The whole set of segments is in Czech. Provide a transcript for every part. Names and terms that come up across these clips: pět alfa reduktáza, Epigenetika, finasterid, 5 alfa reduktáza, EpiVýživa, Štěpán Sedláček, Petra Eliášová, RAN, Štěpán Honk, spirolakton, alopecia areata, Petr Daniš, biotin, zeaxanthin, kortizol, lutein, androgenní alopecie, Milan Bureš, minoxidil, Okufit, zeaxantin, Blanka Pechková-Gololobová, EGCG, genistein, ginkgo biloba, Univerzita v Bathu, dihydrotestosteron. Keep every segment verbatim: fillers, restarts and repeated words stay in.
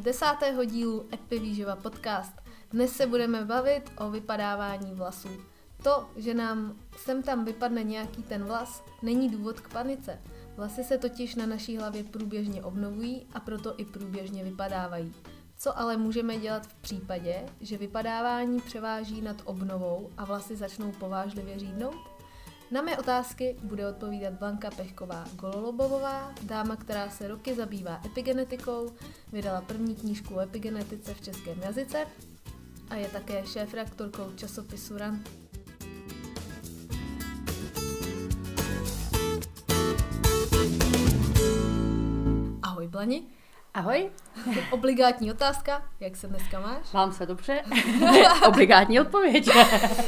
desátého dílu EpiVýživa podcast. Dnes se budeme bavit o vypadávání vlasů. To, že nám sem tam vypadne nějaký ten vlas, není důvod k panice. Vlasy se totiž na naší hlavě průběžně obnovují a proto i průběžně vypadávají. Co ale můžeme dělat v případě, že vypadávání převáží nad obnovou a vlasy začnou povážlivě řídnout? Na mé otázky bude odpovídat Blanka Pechková-Gololobová, dáma, která se roky zabývá epigenetikou, vydala první knížku o epigenetice v českém jazyce a je také šéfredaktorkou časopisu R A N. Ahoj Blani. Ahoj. Obligátní otázka, jak se dneska máš? Mám se dobře. Obligátní odpověď.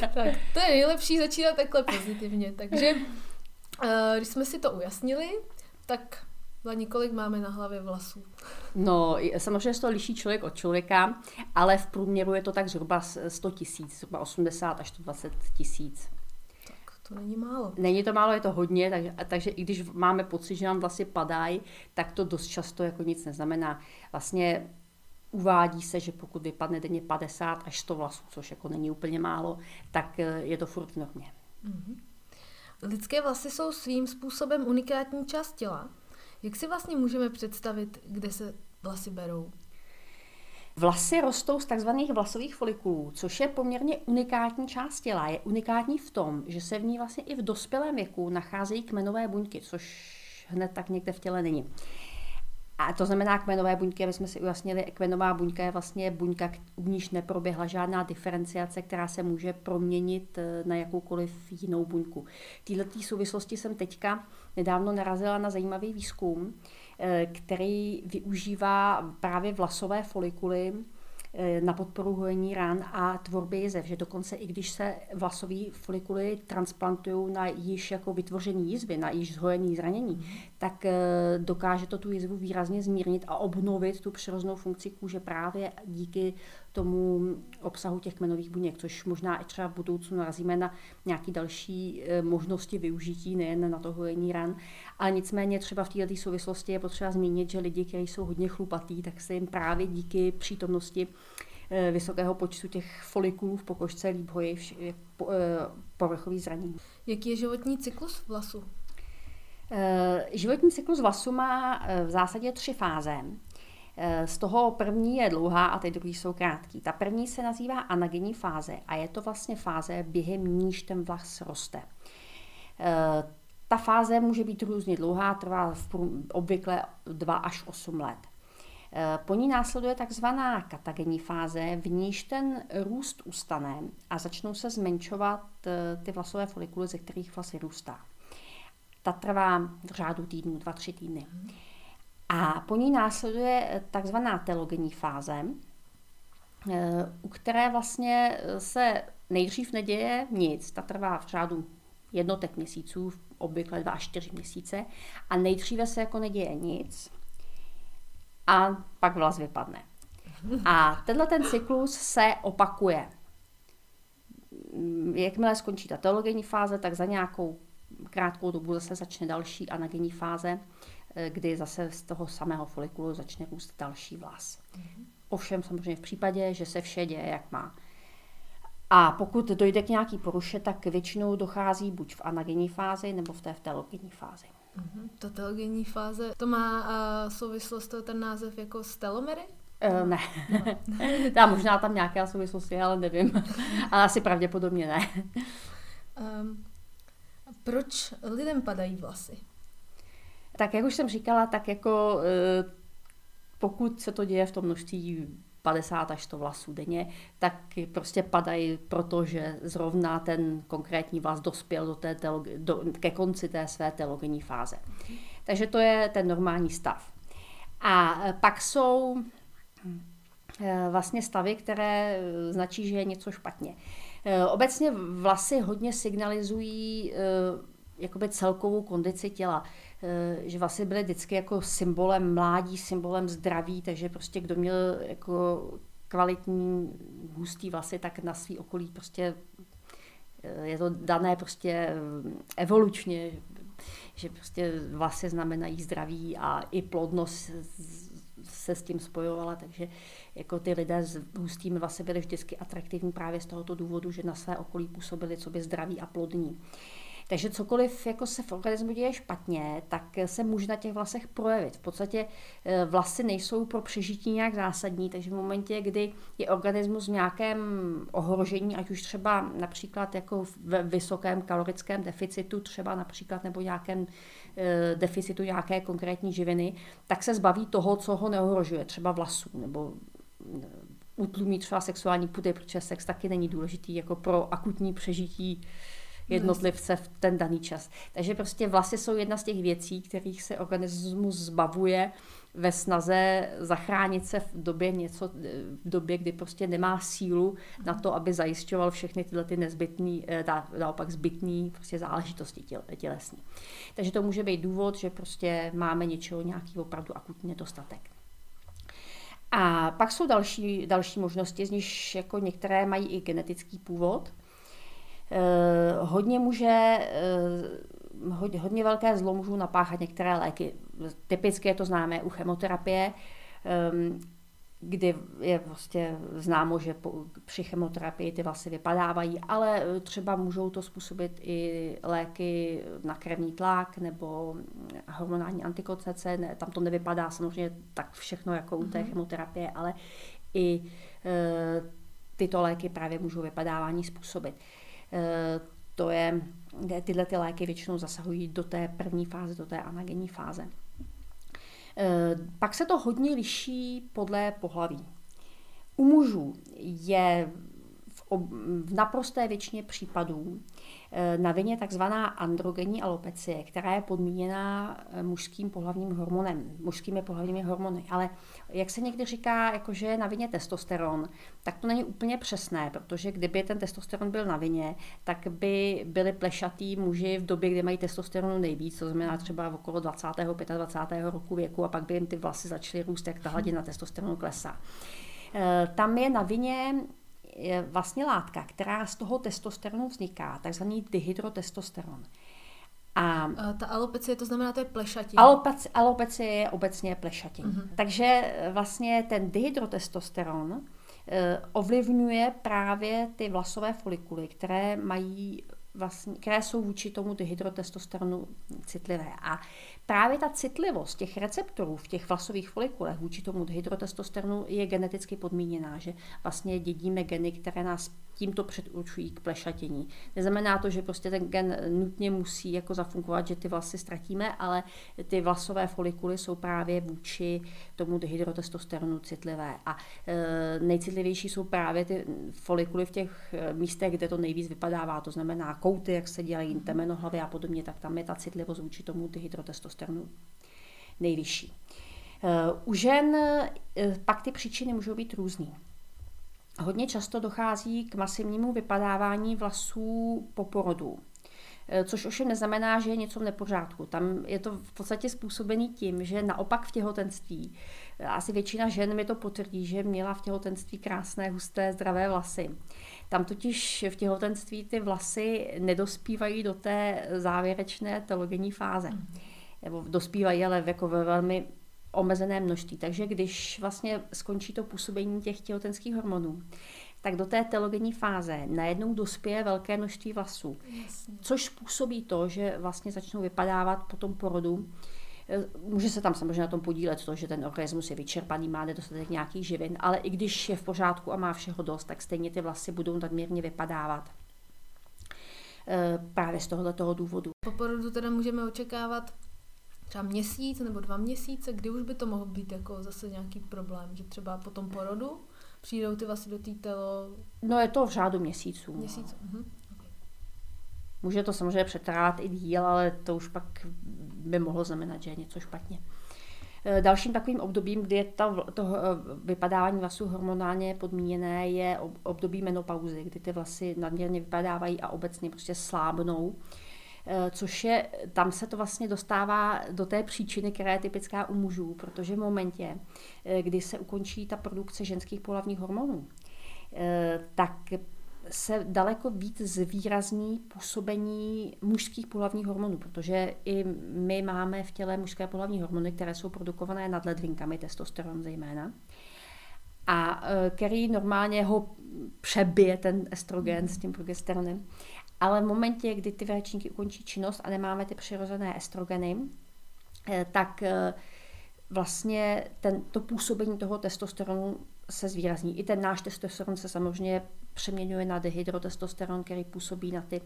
Tak, to je nejlepší začínat takhle pozitivně. Takže když jsme si to ujasnili, tak kolik máme na hlavě vlasů? No, samozřejmě se to liší člověk od člověka, ale v průměru je to tak zhruba sto tisíc, zhruba osmdesát až sto dvacet tisíc. To není málo. Není to málo, je to hodně, takže, takže i když máme pocit, že nám vlasy padají, tak to dost často jako nic neznamená. Vlastně uvádí se, že pokud vypadne denně padesát až sto vlasů, což jako není úplně málo, tak je to furt v normě. Mm-hmm. Lidské vlasy jsou svým způsobem unikátní část těla. Jak si vlastně můžeme představit, kde se vlasy berou? Vlasy rostou z takzvaných vlasových folikulů, což je poměrně unikátní část těla. Je unikátní v tom, že se v ní vlastně i v dospělém věku nacházejí kmenové buňky, což hned tak někde v těle není. A to znamená kmenové buňky, aby jsme si ujasnili, kmenová buňka je vlastně buňka, u níž neproběhla žádná diferenciace, která se může proměnit na jakoukoliv jinou buňku. V této souvislosti jsem teďka nedávno narazila na zajímavý výzkum, který využívá právě vlasové folikuly na podporu hojení ran a tvorby jizev, že dokonce i když se vlasové folikuly transplantují na již jako vytvořený jizvy, na již zhojený zranění, tak dokáže to tu jizvu výrazně zmírnit a obnovit tu přirozenou funkci kůže právě díky tomu obsahu těch kmenových buněk, což možná i třeba v budoucnu narazíme na nějaké další možnosti využití, nejen na to hojení ran. Ale nicméně třeba v této souvislosti je potřeba zmínit, že lidi, kteří jsou hodně chlupatí, tak se jim právě díky přítomnosti vysokého počtu těch folikulů v pokožce líp hojí povrchový zranění. Jaký je životní cyklus vlasu? Životní cyklus vlasu má v zásadě tři fáze. Z toho první je dlouhá a ty druhý jsou krátký. Ta první se nazývá anagenní fáze a je to vlastně fáze, během níž ten vlas roste. Ta fáze může být různě dlouhá, trvá obvykle dva až osm let. Po ní následuje takzvaná katagenní fáze, v níž ten růst ustane a začnou se zmenšovat ty vlasové folikuly, ze kterých vlas vyrůstá. Ta trvá v řádu týdnů, dva, tři týdny. A po ní následuje takzvaná telogenní fáze, u které vlastně se nejdřív neděje nic. Ta trvá v řádu jednotek měsíců, obvykle dva až čtyři měsíce, a nejdříve se jako neděje nic a pak vlas vypadne. A tenhle ten cyklus se opakuje. Jakmile skončí ta telogenní fáze, tak za nějakou krátkou dobu zase začne další anagenní fáze, kdy zase z toho samého folikulu začne růst další vlas. Mm-hmm. Ovšem samozřejmě v případě, že se vše děje, jak má. A pokud dojde k nějaký poruše, tak většinou dochází buď v anagenní fázi, nebo v té v telogenní fázi. Mm-hmm. Ta telogenní fáze, to má uh, souvislost, to ten název jako s telomery? Uh, ne. No. Možná tam nějaká souvislost je, ale nevím. Ale asi pravděpodobně ne. Um, proč lidem padají vlasy? Tak jak už jsem říkala, tak jako pokud se to děje v tom množství padesát až sto vlasů denně, tak prostě padají, protože zrovna ten konkrétní vlas dospěl do té telo, do, ke konci té své telogenní fáze. Takže to je ten normální stav. A pak jsou vlastně stavy, které značí, že je něco špatně. Obecně vlasy hodně signalizují jakoby celkovou kondici těla, že vlastně byly vždycky jako symbolem mládí, symbolem zdraví, takže prostě kdo měl jako kvalitní hustý vlasy, tak na svý okolí prostě je to dané prostě evolučně, že prostě vlasy znamenají zdraví a i plodnost se s tím spojovala, takže jako ty lidé s hustými vlasy byly vždycky atraktivní právě z tohoto důvodu, že na své okolí působili coby zdraví a plodní. Takže cokoliv jako se v organismu děje špatně, tak se může na těch vlasech projevit. V podstatě vlasy nejsou pro přežití nějak zásadní, takže v momentě, kdy je organismus v nějakém ohrožení, ať už třeba například jako v vysokém kalorickém deficitu, třeba například nebo nějakém deficitu nějaké konkrétní živiny, tak se zbaví toho, co ho neohrožuje, třeba vlasů nebo utlumí třeba sexuální pudy, protože sex taky není důležitý jako pro akutní přežití jednotlivce v ten daný čas. Takže prostě vlasy jsou jedna z těch věcí, kterých se organismus zbavuje ve snaze zachránit se v době, něco, v době kdy prostě nemá sílu na to, aby zajišťoval všechny tyhle ty nezbytný, naopak zbytný prostě záležitosti tělesní. Takže to může být důvod, že prostě máme něčeho, nějaký opravdu akutní nedostatek. A pak jsou další, další možnosti, z nich jako některé mají i genetický původ. Hodně, může, hodně velké zlo můžou napáchat některé léky. Typicky je to známé u chemoterapie, kdy je vlastně známo, že při chemoterapii ty vlasy vypadávají, ale třeba můžou to způsobit i léky na krevní tlak nebo hormonální antikoncepce. Tam to nevypadá samozřejmě tak všechno jako u té chemoterapie, ale i tyto léky právě můžou vypadávání způsobit. To je, tyhle ty léky většinou zasahují do té první fáze, do té anagenní fáze. Pak se to hodně liší podle pohlaví. U mužů je v, ob, v naprosté většině případů na vině takzvaná androgenní alopecie, která je podmíněná mužským pohlavním hormonem, mužskými pohlavními hormony. Ale jak se někdy říká, jakože je na vině testosteron, tak to není úplně přesné, protože kdyby ten testosteron byl na vině, tak by byli plešatí muži v době, kdy mají testosteronu nejvíc, to znamená třeba okolo dvacátého, dvacátého pátého roku věku, a pak by jim ty vlasy začaly růst, jak ta hladina testosteronu klesá. Tam je na vině je vlastně látka, která z toho testosteronu vzniká, takzvaný dihydrotestosteron. A ta alopecie, to znamená, to je plešatina. Alopeci, alopecie je obecně plešatina. Uh-huh. Takže vlastně ten dihydrotestosteron eh, ovlivňuje právě ty vlasové folikuly, které mají vlastně, které jsou vůči tomu dihydrotestosteronu citlivé. A právě ta citlivost těch receptorů v těch vlasových folikulech vůči tomu dihydrotestosteronu je geneticky podmíněná, že vlastně dědíme geny, které nás tímto předurčují k plešatění. Neznamená to, že prostě ten gen nutně musí jako zafungovat, že ty vlasy ztratíme, ale ty vlasové folikuly jsou právě vůči tomu dihydrotestosteronu citlivé. A e, nejcitlivější jsou právě ty folikuly v těch místech, kde to nejvíc vypadává, to znamená kouty, jak se dělají temenohlavy a podobně, tak tam je ta citlivost vůči tomu dihydrotestosteronu nejvyšší. U žen pak ty příčiny můžou být různý. Hodně často dochází k masivnímu vypadávání vlasů po porodu, což ovšem neznamená, že je něco v nepořádku. Tam je to v podstatě způsobené tím, že naopak v těhotenství, asi většina žen mi to potvrdí, že měla v těhotenství krásné, husté, zdravé vlasy. Tam totiž v těhotenství ty vlasy nedospívají do té závěrečné telogenní fáze. Nebo dospívají, ale jako ve velmi omezené množství. Takže když vlastně skončí to působení těch těhotenských hormonů, tak do té telogenní fáze najednou dospěje velké množství vlasů. Jasně. Což způsobí to, že vlastně začnou vypadávat po tom porodu. Může se tam samozřejmě na tom podílet to, že ten organismus je vyčerpaný, má nedostatek nějakých živin, ale i když je v pořádku a má všeho dost, tak stejně ty vlasy budou nadměrně vypadávat. Právě z tohoto důvodu. Po porodu teda můžeme očekávat třeba měsíc nebo dva měsíce, kdy už by to mohlo být jako zase nějaký problém, že třeba po tom porodu přijdou ty vlasy do té telo? No je to v řádu měsíců. Měsíců. No. Mhm. Okay. Může to samozřejmě přetrvat i díl, ale to už pak by mohlo znamenat, že je něco špatně. Dalším takovým obdobím, kdy je to, to vypadávání vlasů hormonálně podmíněné, je období menopauzy, kdy ty vlasy nadměrně vypadávají a obecně prostě slábnou. Což je, tam se to vlastně dostává do té příčiny, která je typická u mužů, protože v momentě, kdy se ukončí ta produkce ženských pohlavních hormonů, tak se daleko víc zvýrazní působení mužských pohlavních hormonů, protože i my máme v těle mužské pohlavní hormony, které jsou produkované nad ledvinkami, testosteron zejména, a který normálně ho přebije ten estrogen s tím progesteronem. Ale v momentě, kdy ty vaječníky ukončí činnost a nemáme ty přirozené estrogeny, tak vlastně ten, to působení toho testosteronu se zvýrazní. I ten náš testosteron se samozřejmě přeměňuje na dihydrotestosteron, který působí na ty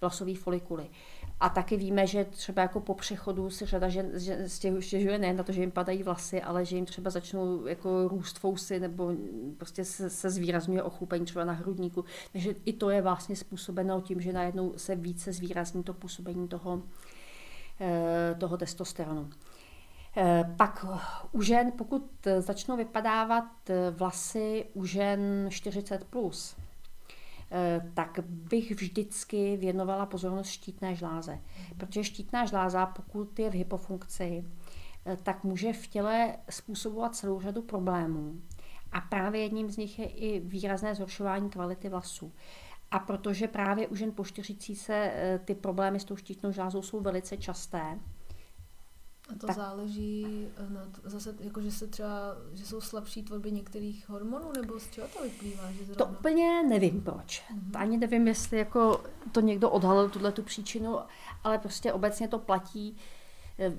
vlasové folikuly. A taky víme, že třeba jako po přechodu si řada žen stěžuje ne na to, že jim padají vlasy, ale že jim třeba začnou jako růst fousy nebo prostě se, se zvýrazňuje ochlupení třeba na hrudníku. Takže i to je vlastně způsobeno tím, že najednou se více zvýrazní to působení toho, toho testosteronu. Pak u žen, pokud začnou vypadávat vlasy u žen čtyřicet plus, tak bych vždycky věnovala pozornost štítné žláze. Protože štítná žláza, pokud je v hypofunkci, tak může v těle způsobovat celou řadu problémů. A právě jedním z nich je i výrazné zhoršování kvality vlasů. A protože právě u žen po čtyřiceti se ty problémy s tou štítnou žlázou jsou velice časté, a to tak záleží na to, zase, jako že se třeba, že jsou slabší tvorby některých hormonů, nebo z čeho to vyplývá? Že zrovna... To úplně nevím proč. Mm-hmm. Ani nevím, jestli jako to někdo odhalil tuhletu příčinu, ale prostě obecně to platí.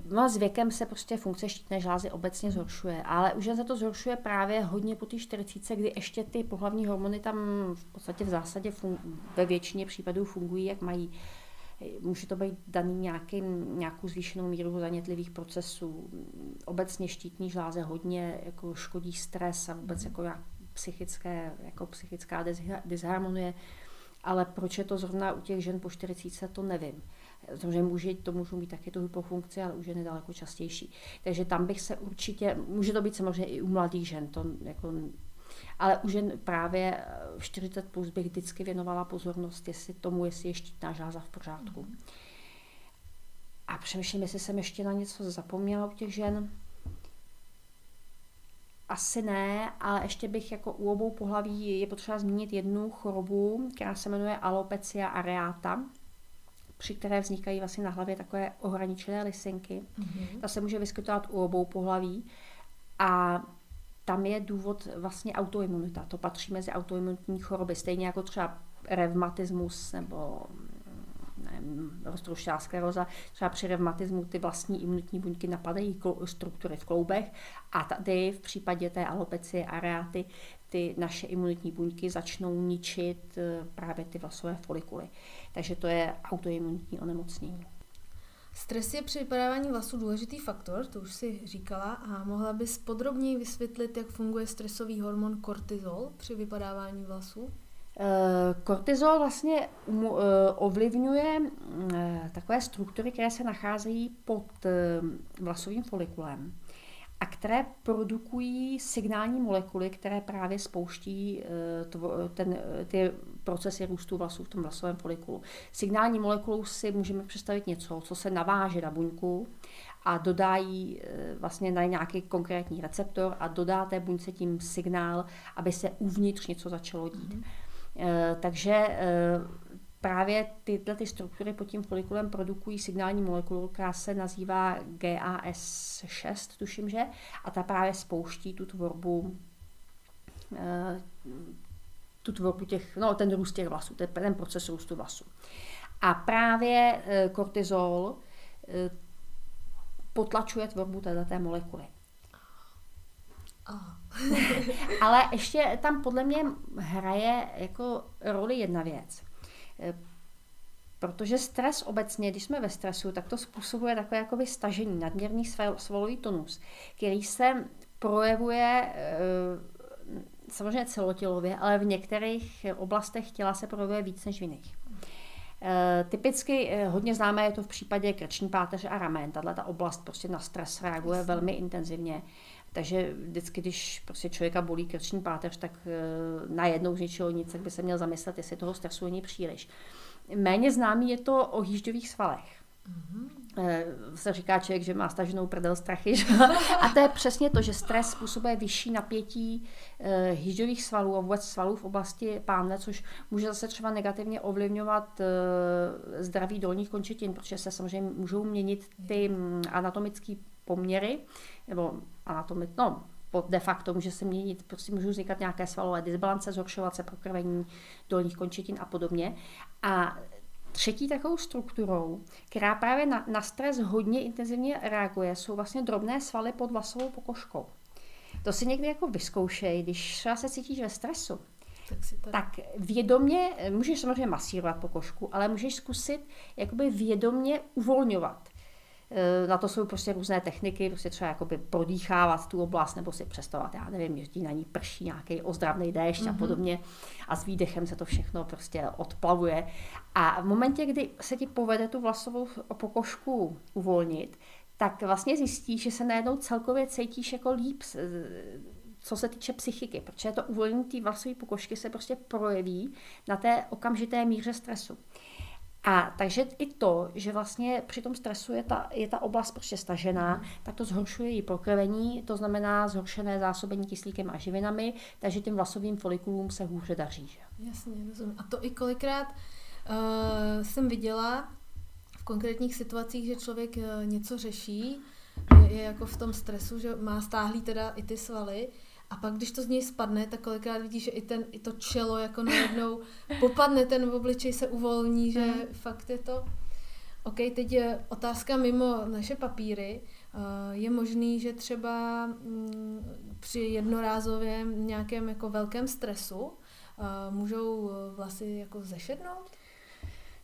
No, s věkem se prostě funkce štítné žlázy obecně zhoršuje, ale už se to zhoršuje právě hodně po té čtyřicítce, kdy ještě ty pohlavní hormony tam v podstatě v zásadě fun- ve většině případů fungují, jak mají. Může to být daný nějakým, nějakou zvýšenou míru zanětlivých procesů. Obecně štítní žláze hodně jako škodí stres a vůbec jako psychické, jako psychická disharmonie. Ale proč je to zrovna u těch žen po čtyřicítce, to nevím. Samozřejmě muži to můžou mít taky tu hypofunkci, ale už je nedaleko častější. Takže tam bych se určitě, může to být samozřejmě i u mladých žen, to jako, ale už jen právě v čtyřiceti plus bych vždycky věnovala pozornost jestli tomu, jestli je štítná žláza v pořádku. Mm. A přemýšlím, jestli jsem ještě na něco zapomněla u těch žen. Asi ne, ale ještě bych jako u obou pohlaví je potřeba zmínit jednu chorobu, která se jmenuje alopecia areata, při které vznikají vlastně na hlavě takové ohraničené lisinky. Mm. Ta se může vyskytovat u obou pohlaví a tam je důvod vlastně autoimunita. To patří mezi autoimunitní choroby, stejně jako třeba revmatismus nebo nevím, roztrouštěná skleróza. Třeba při revmatismu ty vlastní imunitní buňky napadají struktury v kloubech a tady v případě té alopecie areaty ty naše imunitní buňky začnou ničit právě ty vlasové folikuly. Takže to je autoimunitní onemocnění. Stres je při vypadávání vlasů důležitý faktor, to už si říkala, a mohla bys podrobněji vysvětlit, jak funguje stresový hormon kortizol při vypadávání vlasů? Kortizol vlastně ovlivňuje takové struktury, které se nacházejí pod vlasovým folikulem a které produkují signální molekuly, které právě spouští ten, ty procesy růstu vlasů v tom vlasovém folikulu. Signální molekulou si můžeme představit něco, co se naváže na buňku a dodá jí vlastně na nějaký konkrétní receptor a dodá té buňce tím signál, aby se uvnitř něco začalo dít. Mm. Takže právě tyhle ty struktury pod tím folikulem produkují signální molekulu, která se nazývá G A S šest, tuším, že, a ta právě spouští tu tvorbu, tu tvorbu těch, no ten růst těch vlasů, ten proces růstu vlasů. A právě kortizol potlačuje tvorbu této molekuly. Oh. Ale ještě tam podle mě hraje jako roli jedna věc. Protože stres obecně, když jsme ve stresu, tak to způsobuje takové jakoby stažení, nadměrný svalový tonus, který se projevuje samozřejmě celotělově, ale v některých oblastech těla se projevuje víc než v jiných. Typicky hodně známé je to v případě krční páteře a ramen. Tato oblast prostě na stres reaguje velmi intenzivně. Takže vždycky, když prostě člověka bolí krční páteř, tak najednou z ničeho nic, tak by se měl zamyslet, jestli toho stresu není příliš. Méně známý je to o jížďových svalech. Mm-hmm. se říká člověk, že má staženou prdel strachy. Že? A to je přesně to, že stres způsobuje vyšší napětí e, hýžďových svalů a vůbec svalů v oblasti pánve, což může zase třeba negativně ovlivňovat e, zdraví dolních končetin, protože se samozřejmě můžou měnit ty anatomické poměry, nebo anatomi, no, de facto může se měnit, prostě můžou vznikat nějaké svalové disbalance, zhoršovat se prokrvení dolních končetin a podobně. A třetí takovou strukturou, která právě na, na stres hodně intenzivně reaguje, jsou vlastně drobné svaly pod vlasovou pokožkou. To si někdy jako vyzkoušej, když třeba se cítíš ve stresu, tak, si to... tak vědomě, můžeš samozřejmě masírovat pokožku, ale můžeš zkusit jakoby vědomě uvolňovat. Na to jsou prostě různé techniky, prostě třeba jakoby prodýchávat tu oblast, nebo si představovat, já nevím, že na ní prší nějaký ozdravný déšť mm-hmm. a podobně. A s výdechem se to všechno prostě odplavuje. A v momentě, kdy se ti povede tu vlasovou pokožku uvolnit, tak vlastně zjistíš, že se najednou celkově cítíš jako líp, co se týče psychiky, protože to uvolnění té vlasové pokožky se prostě projeví na té okamžité míře stresu. A takže i to, že vlastně při tom stresu je ta, je ta oblast prostě stažená, tak to zhoršuje její prokrvení, to znamená zhoršené zásobení kyslíkem a živinami, takže tím vlasovým folikulům se hůře daří. Že? Jasně, rozumím. A to i kolikrát uh, jsem viděla v konkrétních situacích, že člověk něco řeší, je, je jako v tom stresu, že má stáhlý teda i ty svaly, a pak, když to z něj spadne, tak kolikrát vidíš, že i, ten, i to čelo jako najednou popadne, ten obličej se uvolní, že mm. fakt je to... OK, teď je otázka mimo naše papíry. Je možný, že třeba při jednorázovém nějakém jako velkém stresu můžou vlasy jako zešednout?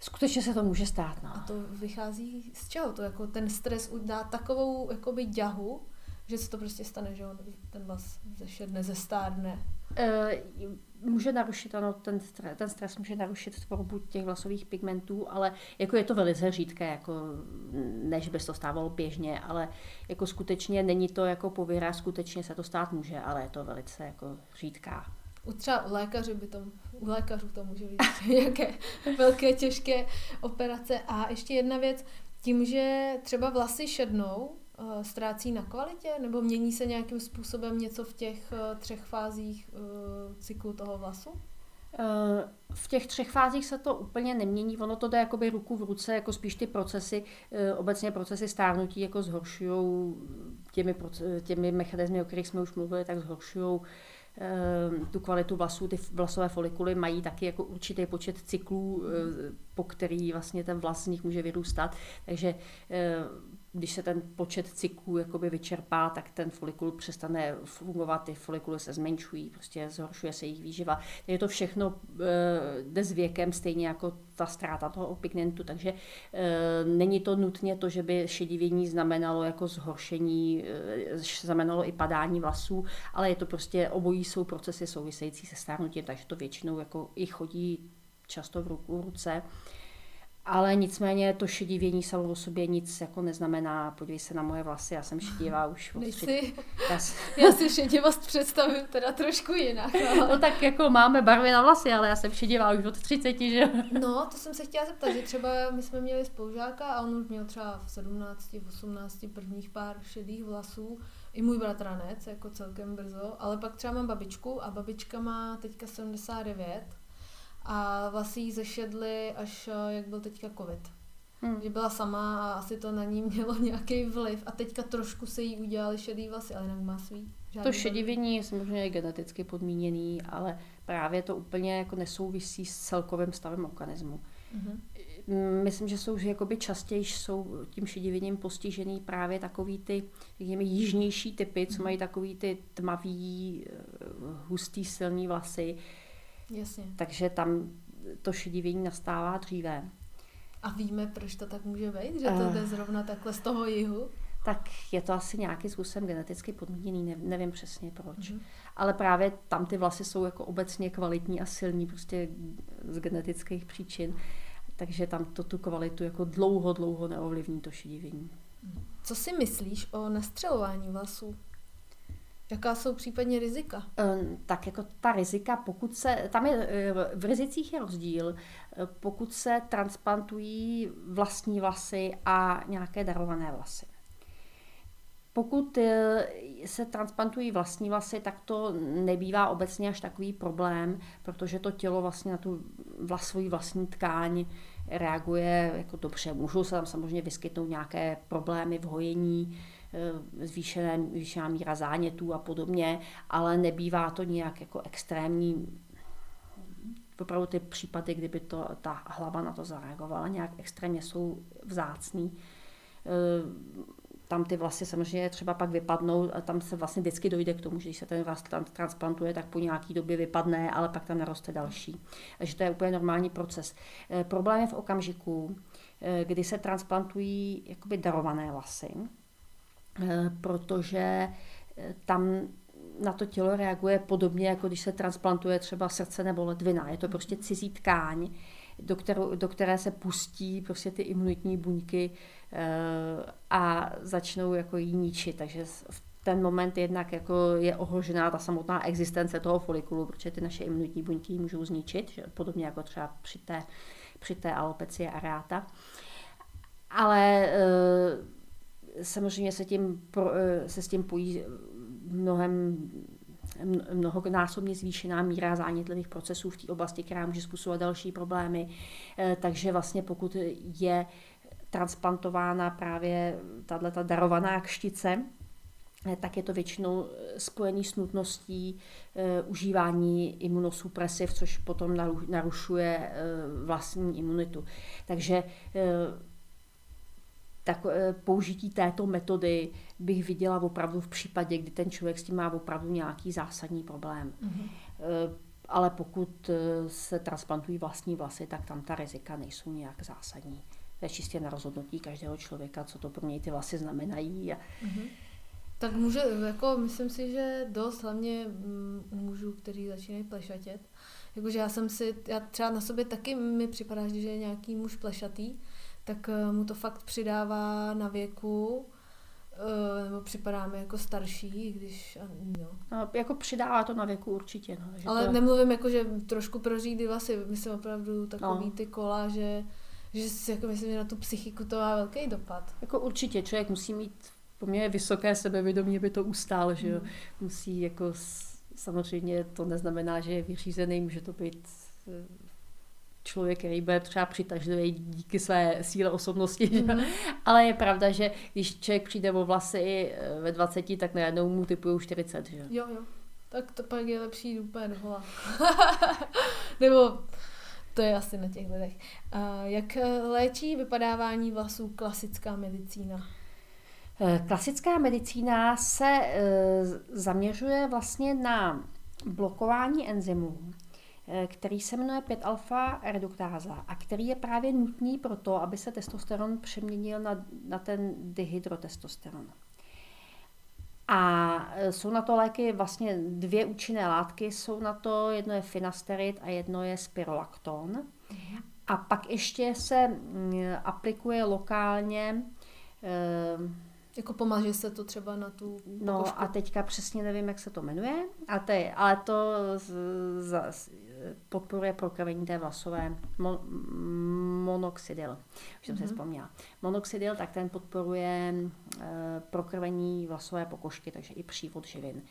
Skutečně se to může stát, no. A to vychází z čeho? To jako ten stres udá takovou jakoby ďahu, že se to prostě stane, že on ten vlas zešedne, zestárne. E, může narušit, ano, ten stres, ten stres může narušit tvorbu těch vlasových pigmentů, ale jako je to velice řídké, jako než by se to stávalo běžně, ale jako skutečně není to jako pověra, skutečně se to stát může, ale je to velice jako řídká. U třeba u lékařů by to, u lékařů to může být nějaké velké, těžké operace. A ještě jedna věc, tím, že třeba vlasy šednou, ztrácí na kvalitě, nebo mění se nějakým způsobem něco v těch třech fázích cyklu toho vlasu? V těch třech fázích se to úplně nemění, ono to jde jakoby ruku v ruce, jako spíš ty procesy, obecně procesy stárnutí jako zhoršujou těmi, těmi mechanismy, o kterých jsme už mluvili, tak zhoršujou tu kvalitu vlasů, ty vlasové folikuly mají taky jako určitý počet cyklů, po který vlastně ten vlas z nich může vyrůstat, takže když se ten počet cyklů jakoby vyčerpá, tak ten folikul přestane fungovat, ty folikuly se zmenšují, prostě zhoršuje se jejich výživa. Takže to všechno e, jde s věkem, stejně jako ta ztráta toho pigmentu, takže e, není to nutně to, že by šedivění znamenalo jako zhoršení, e, znamenalo i padání vlasů, ale je to prostě, obojí jsou procesy související se stárnutím, takže to většinou jako i chodí často v ruku v ruce. Ale nicméně to šedivění samo o sobě nic jako neznamená. Podívej se na moje vlasy, já jsem šedivá už. Nejsi, já si šedivost představím teda trošku jinak. No. No tak jako máme barvy na vlasy, ale já jsem šedivá už od třiceti, že? No, to jsem se chtěla zeptat, že třeba my jsme měli spolužáka a on už měl třeba v sedmnácti, v osmnácti prvních pár šedých vlasů. I můj bratranec, jako celkem brzo. Ale pak třeba mám babičku a babička má teďka sedmdesát devět. A vlasy jí zešedly, až jak byl teďka covid. Hmm. Že byla sama a asi to na ní mělo nějaký vliv. A teďka trošku se jí udělaly šedý vlasy, ale jinak má svý. Žádný to šedivění je samozřejmě geneticky podmíněný, ale právě to úplně jako nesouvisí s celkovým stavem organismu. Hmm. Myslím, že jsou jakoby častěji jsou tím šedivěním postižený právě takový ty řekněme, jižnější typy, co mají takový ty tmavý, hustý, silný vlasy. Jasně. Takže tam to šedivění nastává dříve. A víme, proč to tak může být, že to jde zrovna takhle z toho jihu? Tak je to asi nějakým způsobem geneticky podmíněný, nevím přesně proč. Mm-hmm. Ale právě tam ty vlasy jsou jako obecně kvalitní a silní prostě z genetických příčin, takže tam to tu kvalitu jako dlouho, dlouho neovlivní to šedivění. Co si myslíš o nastřelování vlasů? Jaká jsou případně rizika? Tak jako ta rizika, pokud se, tam je, v rizicích je rozdíl, pokud se transplantují vlastní vlasy a nějaké darované vlasy. Pokud se transplantují vlastní vlasy, tak to nebývá obecně až takový problém, protože to tělo vlastně na tu vlas, svoji vlastní tkáň reaguje jako dobře. Můžou se tam samozřejmě vyskytnout nějaké problémy v hojení, zvýšené, zvýšená míra zánětů a podobně, ale nebývá to nějak jako extrémní, opravdu ty případy, kdyby to, ta hlava na to zareagovala, nějak extrémně jsou vzácný. Tam ty vlasy samozřejmě třeba pak vypadnou a tam se vlastně vždycky dojde k tomu, že když se ten vlas transplantuje, tak po nějaký době vypadne, ale pak tam naroste další. Takže to je úplně normální proces. Problém je v okamžiku, kdy se transplantují jakoby darované vlasy, protože tam na to tělo reaguje podobně, jako když se transplantuje třeba srdce nebo ledvina. Je to prostě cizí tkáň, do, kterou, do které se pustí prostě ty imunitní buňky a začnou jako jí ničit. Takže v ten moment jednak jako je ohrožená ta samotná existence toho folikulu, protože ty naše imunitní buňky ji můžou zničit, že? Podobně jako třeba při té, při té alopecie areata. Ale samozřejmě se, tím, se s tím pojí mnohem, mnohonásobně zvýšená míra zánětlivých procesů v té oblasti, která může způsobovat další problémy. Takže vlastně pokud je transplantována právě tato darovaná kštice, tak je to většinou spojený s nutností e, užívání imunosupresiv, což potom naru, narušuje e, vlastní imunitu. Takže e, tak, e, použití této metody bych viděla opravdu v případě, kdy ten člověk s tím má opravdu nějaký zásadní problém. Mm-hmm. E, ale pokud se transplantují vlastní vlasy, tak tam ta rizika nejsou nějak zásadní. To je čistě na rozhodnutí každého člověka, co to pro něj ty vlasy znamenají. A, mm-hmm. Tak může, jako myslím si, že dost, hlavně u mužů, kteří začínají plešatět. Jakože já jsem si, já třeba na sobě taky mi připadá, že je nějaký muž plešatý, tak mu to fakt přidává na věku, nebo připadá mi jako starší, když, no. No, jako přidává to na věku určitě, no. Že ale to... nemluvím jako, že trošku prořídí vlasy, myslím opravdu takový no. Ty kola, že, že si jako myslím, že na tu psychiku to má velký dopad. Jako určitě, člověk musí mít po mně je vysoké sebevědomí, aby to ustál, že jo. Musí jako, samozřejmě to neznamená, že je vyřízený, může to být člověk, který bude třeba přitažlivý díky své síle osobnosti, mm-hmm. Ale je pravda, že když člověk přijde o vlasy ve dvaceti, tak najednou mu typují čtyřicet, že jo. Jo, jo, tak to pak je lepší jít úplně do hola. Nebo to je asi na těch lidech. Jak léčí vypadávání vlasů klasická medicína? Klasická medicína se zaměřuje vlastně na blokování enzymů, který se jmenuje pět alfa reduktáza a který je právě nutný pro to, aby se testosteron přeměnil na, na ten dihydrotestosteron. A jsou na to léky, vlastně dvě účinné látky jsou na to, jedno je finasterid a jedno je spirolakton. A pak ještě se aplikuje lokálně jako pomaže se to třeba na tu no pokožku. A teďka přesně nevím, jak se to jmenuje, a te, ale to z, z, z, podporuje prokrvení té vlasové mon, minoxidil, už jsem mm-hmm. se vzpomněla. Minoxidil, tak ten podporuje e, prokrvení vlasové pokožky, takže i přívod živin.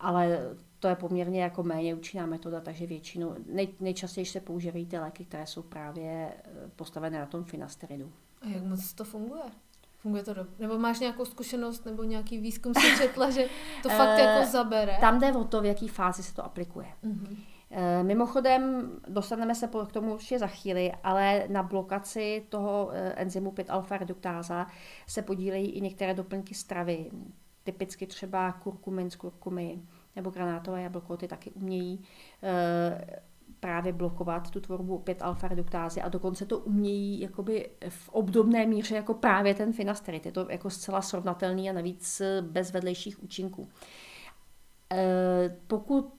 Ale to je poměrně jako méně účinná metoda, takže většinou, nej, nejčastěji se používají ty léky, které jsou právě postavené na tom finasteridu. A jak moc to funguje? Funguje to dobře? Nebo máš nějakou zkušenost nebo nějaký výzkum si četla, že to fakt jako zabere? Tam jde o to, v jaký fázi se to aplikuje. Mm-hmm. Mimochodem, dostaneme se k tomu určitě za chvíli, ale na blokaci toho enzymu pět alfa reduktáza se podílejí i některé doplňky stravy. Typicky třeba kurkumin z kurkumy nebo granátové jablko, ty taky umějí právě blokovat tu tvorbu pět alfa reduktázy a dokonce to umějí jakoby v obdobné míře jako právě ten finasterid. Je to jako zcela srovnatelný a navíc bez vedlejších účinků. E, pokud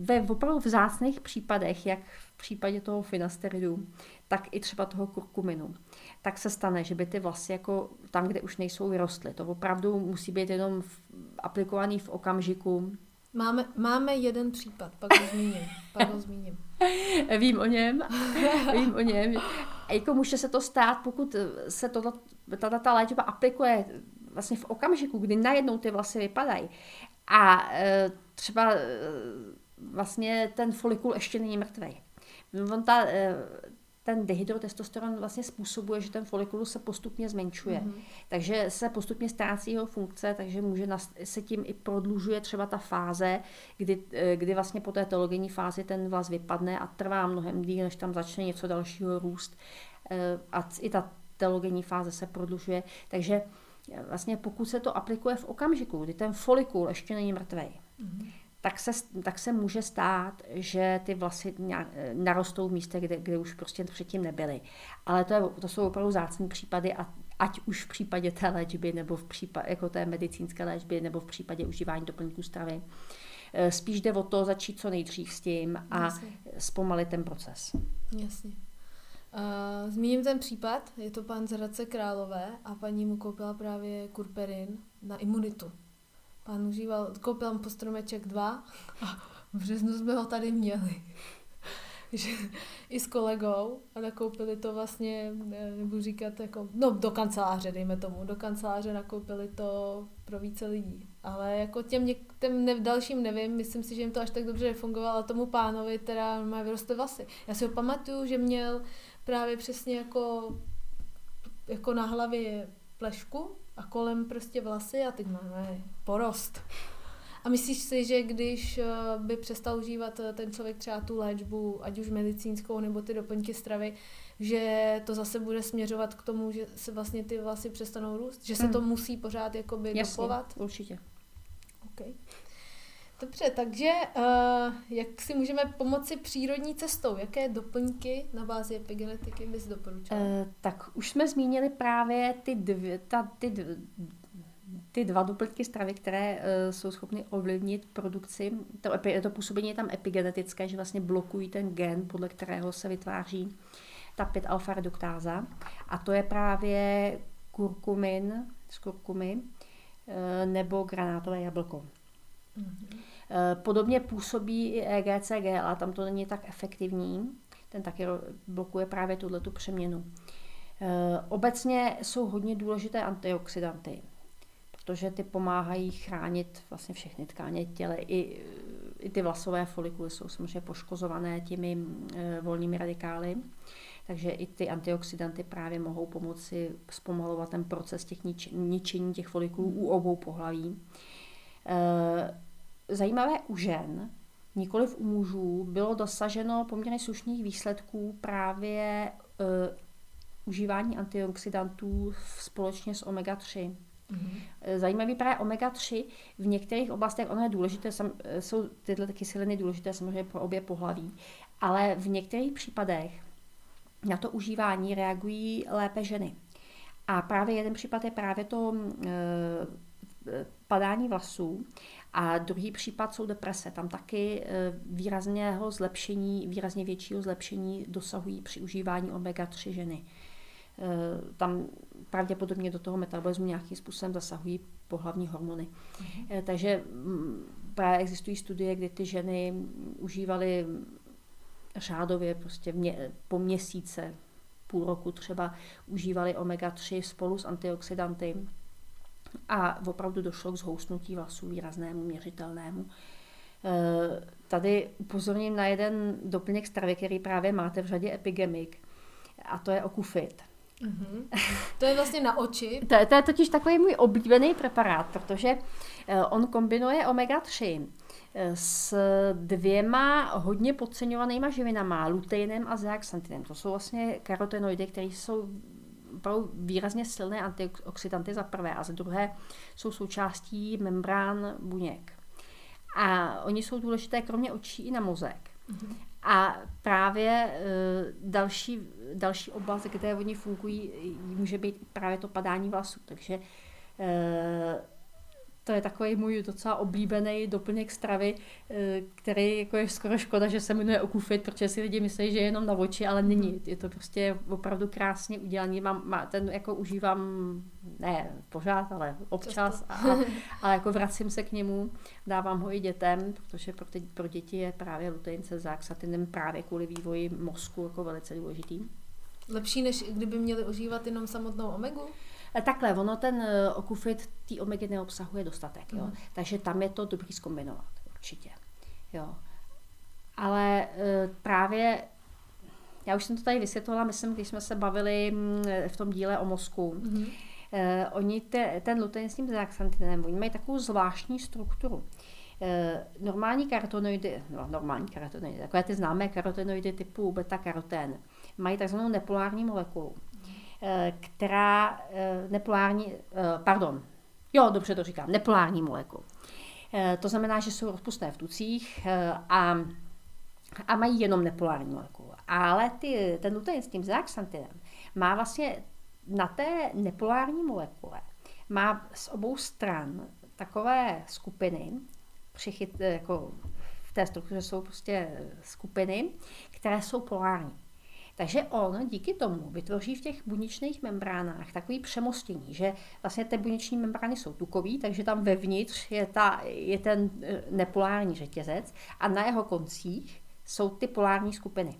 ve opravdu vzácných případech, jak v případě toho finasteridu, tak i třeba toho kurkuminu, tak se stane, že by ty vlasy jako tam, kde už nejsou, vyrostly. To opravdu musí být jenom v, aplikovaný v okamžiku. Máme, máme jeden případ, pak ho zmíním. Pak ho zmíním. Vím o něm. Vím o něm. Jako může se to stát, pokud se tato, tato, ta léčba aplikuje vlastně v okamžiku, kdy najednou ty vlasy vypadají. A e, třeba e, vlastně ten folikul ještě není mrtvej. On ta, e, ten dihydrotestosteron vlastně způsobuje, že ten folikul se postupně zmenšuje. Mm-hmm. Takže se postupně ztrácí jeho funkce, takže může nas, se tím i prodlužuje třeba ta fáze, kdy, e, kdy vlastně po té telogenní fázi ten vlas vypadne a trvá mnohem díl, než tam začne něco dalšího růst. E, a i ta telogenní fáze se prodlužuje. Takže vlastně pokud se to aplikuje v okamžiku, kdy ten folikul ještě není mrtvej, mm-hmm. tak, se, tak se může stát, že ty vlasy narostou v místě, kde, kde už prostě předtím nebyly. Ale to, je, to jsou opravdu vzácné případy, a, ať už v případě té léčby, nebo v případě, jako té medicínské léčby, nebo v případě užívání doplňků stravy. Spíš jde o to začít co nejdřív s tím a Jasně. zpomalit ten proces. Jasně. Uh, zmíním ten případ, je to pán z Hradce Králové a paní mu koupila právě kurperin na imunitu. Pán užíval, koupil mu postromeček dva a v březnu jsme ho tady měli. I s kolegou, ale koupili to vlastně, nebudu říkat, jako, no do kanceláře, dejme tomu, do kanceláře nakoupili to pro více lidí. Ale jako těm, něk- těm ne- dalším nevím, myslím si, že jim to až tak dobře nefungovalo, a tomu pánovi teda má vyrostly vlasy. Já si ho pamatuju, že měl právě přesně jako, jako na hlavě plešku a kolem prostě vlasy a teď máme porost. A myslíš si, že když by přestal užívat ten člověk třeba tu léčbu, ať už medicínskou nebo ty doplňky stravy, že to zase bude směřovat k tomu, že se vlastně ty vlasy přestanou růst? Že se to musí pořád jakoby dopovat? Jasně, určitě. Okay. Dobře, takže uh, jak si můžeme pomoci přírodní cestou? Jaké doplňky na bázi epigenetiky bys doporučila? Uh, tak už jsme zmínili právě ty dvě, ta, ty dvě, ty dva doplňky stravy, které uh, jsou schopny ovlivnit produkci, to, epi, to působení je tam epigenetické, že vlastně blokují ten gen, podle kterého se vytváří ta pět alfa reduktáza. A to je právě kurkumin z kurkumy uh, nebo granátové jablko. Mm-hmm. Uh, podobně působí i E G C G, ale tam to není tak efektivní. Ten taky blokuje právě tuhletu přeměnu. Uh, obecně jsou hodně důležité antioxidanty, protože ty pomáhají chránit vlastně všechny tkáně těla, i, i ty vlasové folikuly jsou samozřejmě poškozované těmi e, volnými radikály, takže i ty antioxidanty právě mohou pomoci zpomalovat ten proces těch nič, ničení těch folikulů u obou pohlaví. E, zajímavé u žen, nikoliv u mužů, bylo dosaženo poměrně slušných výsledků právě e, užívání antioxidantů společně s omega tři. Mm-hmm. Zajímavý právě omega tři v některých oblastech, ono je důležité, jsou tyhle kyseliny důležité samozřejmě pro obě pohlaví, ale v některých případech na to užívání reagují lépe ženy. A právě jeden případ je právě to e, padání vlasů a druhý případ jsou deprese. Tam taky výrazného zlepšení, výrazně většího zlepšení dosahují při užívání omega tři ženy. Tam pravděpodobně do toho metabolismu nějakým způsobem zasahují pohlavní hormony. Mm-hmm. Takže právě existují studie, kdy ty ženy užívaly řádově prostě mě, po měsíce, půl roku třeba, užívaly omega tři spolu s antioxidanty a opravdu došlo k zhoustnutí vlasů výraznému, měřitelnému. Tady upozorním na jeden doplněk stravy, který právě máte v řadě epigemik, a to je Okufit. Uhum. To je vlastně na oči. To, to je totiž takový můj oblíbený preparát, protože on kombinuje omega tři s dvěma hodně podceňovanýma živinama, luteinem a zeaxantinem. To jsou vlastně karotenoidy, které jsou výrazně silné antioxidanty za prvé a za druhé jsou součástí membrán buněk. A oni jsou důležité kromě očí i na mozek. Uhum. A právě další, další oblast, kde oni fungují, může být právě to padání vlasů. Takže To je takový můj docela oblíbený doplněk stravy, který jako je skoro škoda, že se jmenuje Okufit, protože si lidi myslí, že je jenom na oči, ale není. Je to prostě opravdu krásně udělaný. Mám, má, ten jako užívám, ne pořád, ale občas, ale jako vracím se k němu. Dávám ho i dětem, protože pro, ty, pro děti je právě lutein se zeaxantinem právě kvůli vývoji mozku jako velice důležitý. Lepší, než kdyby měli užívat jenom samotnou omegu? Takhle, ono ten Okufit té omegy neobsahuje dostatek, jo? Mm. Takže tam je to dobrý zkombinovat, určitě. Jo. Ale e, právě, já už jsem to tady vysvětlovala, myslím, když jsme se bavili v tom díle o mozku, mm. e, oni te, ten lutein s tím zeaxantinem, oni mají takovou zvláštní strukturu. E, normální karotenoidy, no normální karotenoidy, takové ty známé karotenoidy typu beta-karotén, mají takzvanou nepolární molekulu, která nepolární, pardon, jo, dobře to říkám, nepolární molekul. To znamená, že jsou rozpustné v tucích a, a mají jenom nepolární molekulu. Ale ty, ten lutein s tím zeaxantinem má vlastně na té nepolární molekule, má z obou stran takové skupiny, přichyt, jako v té struktuře jsou prostě skupiny, které jsou polární. Takže on díky tomu vytvoří v těch buněčných membránách takové přemostění, že vlastně ty buněční membrány jsou tukový, takže tam vevnitř je, ta, je ten nepolární řetězec a na jeho koncích jsou ty polární skupiny.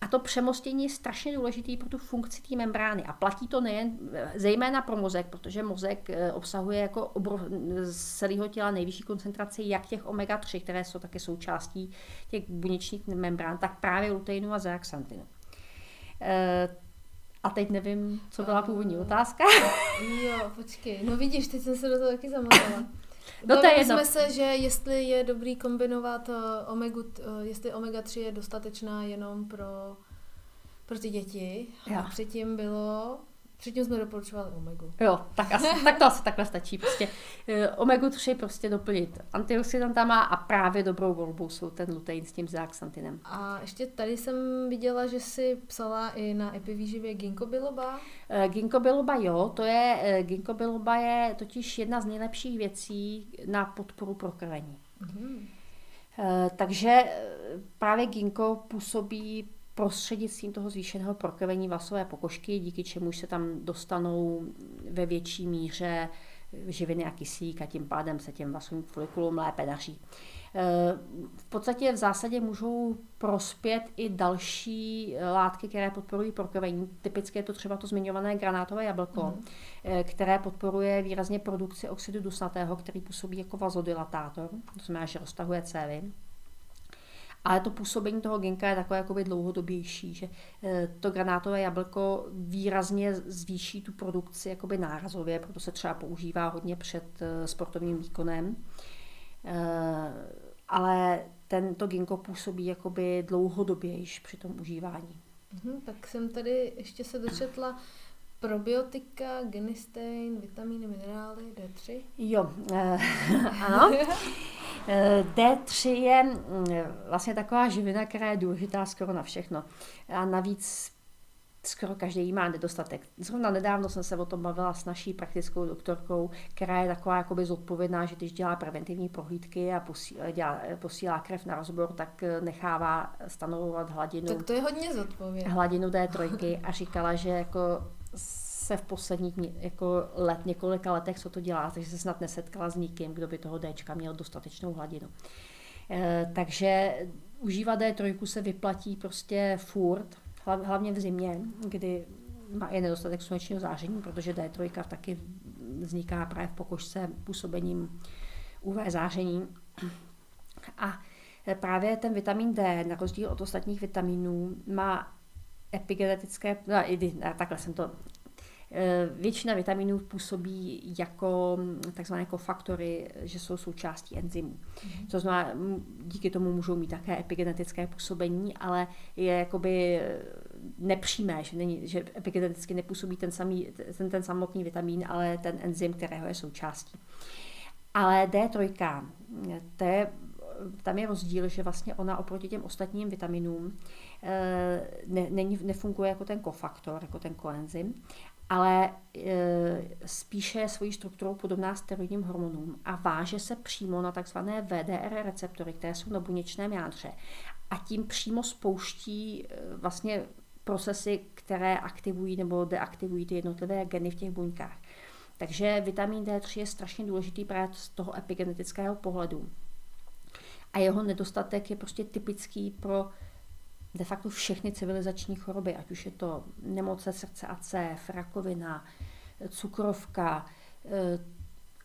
A to přemostění je strašně důležité pro tu funkci té membrány a platí to nejen, zejména pro mozek, protože mozek obsahuje jako obrov, z celého těla nejvyšší koncentraci jak těch omega tři, které jsou také součástí těch buněčních membrán, tak právě luteinu a zeaxantinu. A teď nevím, co byla původní otázka. Jo, počkej, no vidíš, teď jsem se do toho taky zamotala. No to je jedno. Se, že jestli je dobrý kombinovat omegu, jestli omega tři je dostatečná jenom pro, pro ty děti. A předtím bylo, předtím jsme doporučovali omegu. Jo, tak, asi, tak to asi takhle stačí. Prostě omegu tři prostě doplnit antioxidantama a právě dobrou volbou jsou ten lutein s tím zeaxantinem. A ještě tady jsem viděla, že jsi psala i na EpiVýživě ginkgo biloba. Ginkgo biloba, jo, to je, ginkgo biloba je totiž jedna z nejlepších věcí na podporu prokrvení. Mm. Takže právě ginkgo působí prostřednictvím toho zvýšeného prokrvení vlasové pokožky, díky čemu se tam dostanou ve větší míře živiny a kyslík a tím pádem se těm vlasovým folikulům lépe daří. V podstatě v zásadě můžou prospět i další látky, které podporují prokrvení. Typicky je to třeba to zmiňované granátové jablko, mm. které podporuje výrazně produkci oxidu dusnatého, který působí jako vazodilatátor, to znamená, že roztahuje cévy. Ale to působení toho ginka je takové jakoby dlouhodobější, že to granátové jablko výrazně zvýší tu produkci jakoby nárazově, proto se třeba používá hodně před sportovním výkonem. Ale tento ginko působí jakoby dlouhodobější při tom užívání. Mhm, tak jsem tady ještě se dočetla probiotika, genistein, vitamíny, minerály, D tři. Jo, ano. D tři je vlastně taková živina, která je důležitá skoro na všechno. A navíc skoro každý jí má nedostatek. Zrovna nedávno jsem se o tom bavila s naší praktickou doktorkou, která je taková jakoby zodpovědná, že když dělá preventivní prohlídky a posílá, dělá, posílá krev na rozbor, tak nechává stanovovat hladinu. Tak to je hodně zodpovědné. Hladinu D tři a říkala, že jako se v posledních jako let, několika letech, co to dělá, takže se snad nesetkala s nikým, kdo by toho Dčka měl dostatečnou hladinu. E, takže užívat D tři se vyplatí prostě furt, hlavně v zimě, kdy je nedostatek slunečního záření, protože D tři taky vzniká právě v pokožce působením U V záření. A právě ten vitamin D, na rozdíl od ostatních vitaminů, má epigenetické, no, takhle jsem to většina vitaminů působí jako takzvané kofaktory, že jsou součástí enzymů. Mm-hmm. To znamená, díky tomu můžou mít také epigenetické působení, ale je jakoby nepřímé, že, není, že epigeneticky nepůsobí ten, samý, ten, ten samotný vitamin, ale ten enzym, kterého je součástí. Ale D tři, to je tam je rozdíl, že vlastně ona oproti těm ostatním vitaminům ne, ne, nefunguje jako ten kofaktor, jako ten koenzym, ale spíše je svojí strukturou podobná steroidním hormonům a váže se přímo na takzvané V D R receptory, které jsou na buněčném jádře. A tím přímo spouští vlastně procesy, které aktivují nebo deaktivují ty jednotlivé geny v těch buňkách. Takže vitamin D tři je strašně důležitý právě z toho epigenetického pohledu. A jeho nedostatek je prostě typický pro de facto všechny civilizační choroby, ať už je to nemoce srdce a cév, rakovina, cukrovka.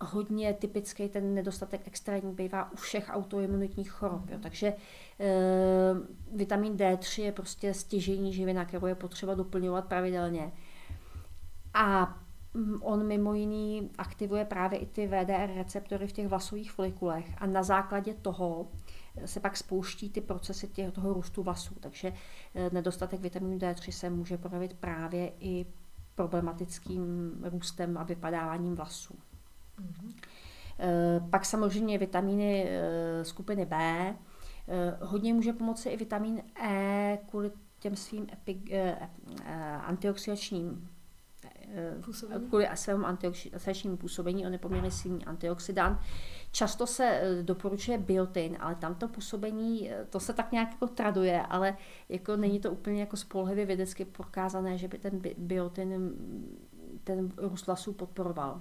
Hodně typický ten nedostatek extrémní bývá u všech autoimunitních chorob. Jo. Takže e, vitamin D tři je prostě stěžejní živina, kterou je potřeba doplňovat pravidelně. A on mimo jiný aktivuje právě i ty V D R receptory v těch vlasových folikulech a na základě toho se pak spouští ty procesy těch, toho růstu vlasů. Takže nedostatek vitaminu D tři se může projevit právě i problematickým růstem a vypadáváním vlasů. Mm-hmm. Pak samozřejmě vitamíny skupiny B. Hodně může pomoci i vitamin E kvůli těm svým epi, antioxidačním působení. Kvůli svému antioxidačnímu působení, on je poměrně silný antioxidant. Často se doporučuje biotin, ale tam to působení, to se tak nějak jako traduje, ale jako není to úplně jako spolehlivě vědecky prokázané, že by ten biotin ten růst vlasů podporoval.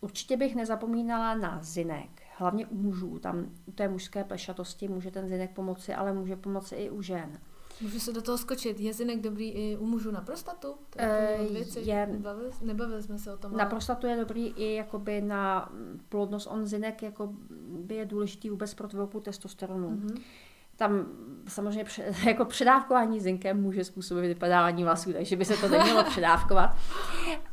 Určitě bych nezapomínala na zinek, hlavně u mužů, tam u té mužské plešatosti může ten zinek pomoci, ale může pomoci i u žen. Můžu se do toho skočit, je zinek dobrý i u mužů na prostatu? To je to věc, je, nebavili, nebavili jsme se o tom. Na ale... prostatu je dobrý i jakoby na plodnost, on zinek jakoby je důležitý vůbec pro tvorbu testosteronu. Mm-hmm. Tam samozřejmě jako předávkování zinkem může způsobit vypadávání vlasů, takže by se to nemělo předávkovat.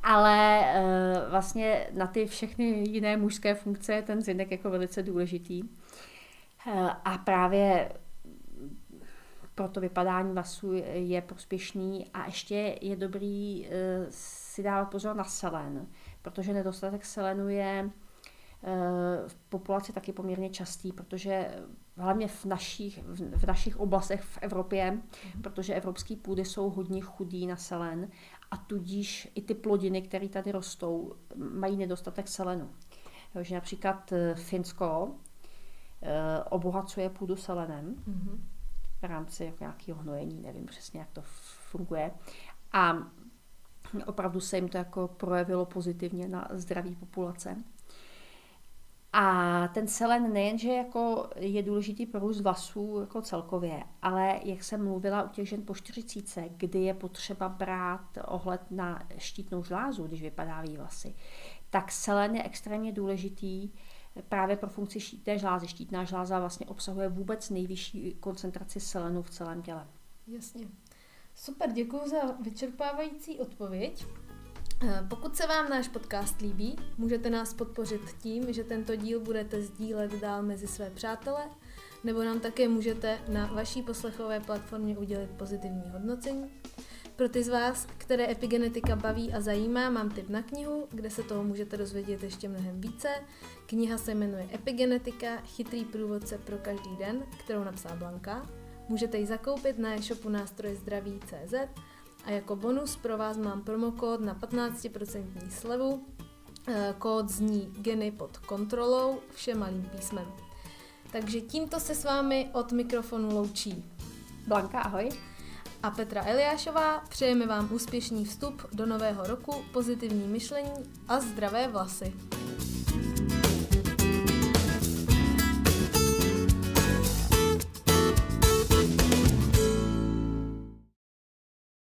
Ale e, vlastně na ty všechny jiné mužské funkce je ten zinek jako velice důležitý. E, a právě proto vypadání vlasů je prospěšný a ještě je dobrý e, si dávat pozor na selen, protože nedostatek selenu je v populaci taky poměrně častý, protože hlavně v našich, v našich oblastech v Evropě, protože evropské půdy jsou hodně chudý na selen a tudíž i ty plodiny, které tady rostou, mají nedostatek selenu. Takže například Finsko obohacuje půdu selenem v rámci nějakého hnojení, nevím přesně, jak to funguje. A opravdu se jim to jako projevilo pozitivně na zdraví populace. A ten selen nejenže jako je důležitý pro růst vlasů jako celkově, ale jak jsem mluvila u těch žen po čtyřicítce, kdy je potřeba brát ohled na štítnou žlázu, když vypadávají vlasy, tak selen je extrémně důležitý právě pro funkci štítné žlázy. Štítná žláza vlastně obsahuje vůbec nejvyšší koncentraci selenu v celém těle. Jasně. Super, děkuji za vyčerpávající odpověď. Pokud se vám náš podcast líbí, můžete nás podpořit tím, že tento díl budete sdílet dál mezi své přátele, nebo nám také můžete na vaší poslechové platformě udělit pozitivní hodnocení. Pro ty z vás, které epigenetika baví a zajímá, mám tip na knihu, kde se toho můžete dozvědět ještě mnohem více. Kniha se jmenuje Epigenetika, chytrý průvodce pro každý den, kterou napsala Blanka. Můžete ji zakoupit na e-shopu nástroj zdraví tečka cé zet. A jako bonus pro vás mám promokód na patnáct procent slevu. Kód zní geny pod kontrolou, vše malým písmem. Takže tímto se s vámi od mikrofonu loučí Blanka, ahoj. A Petra Eliášová, přejeme vám úspěšný vstup do nového roku, pozitivní myšlení a zdravé vlasy.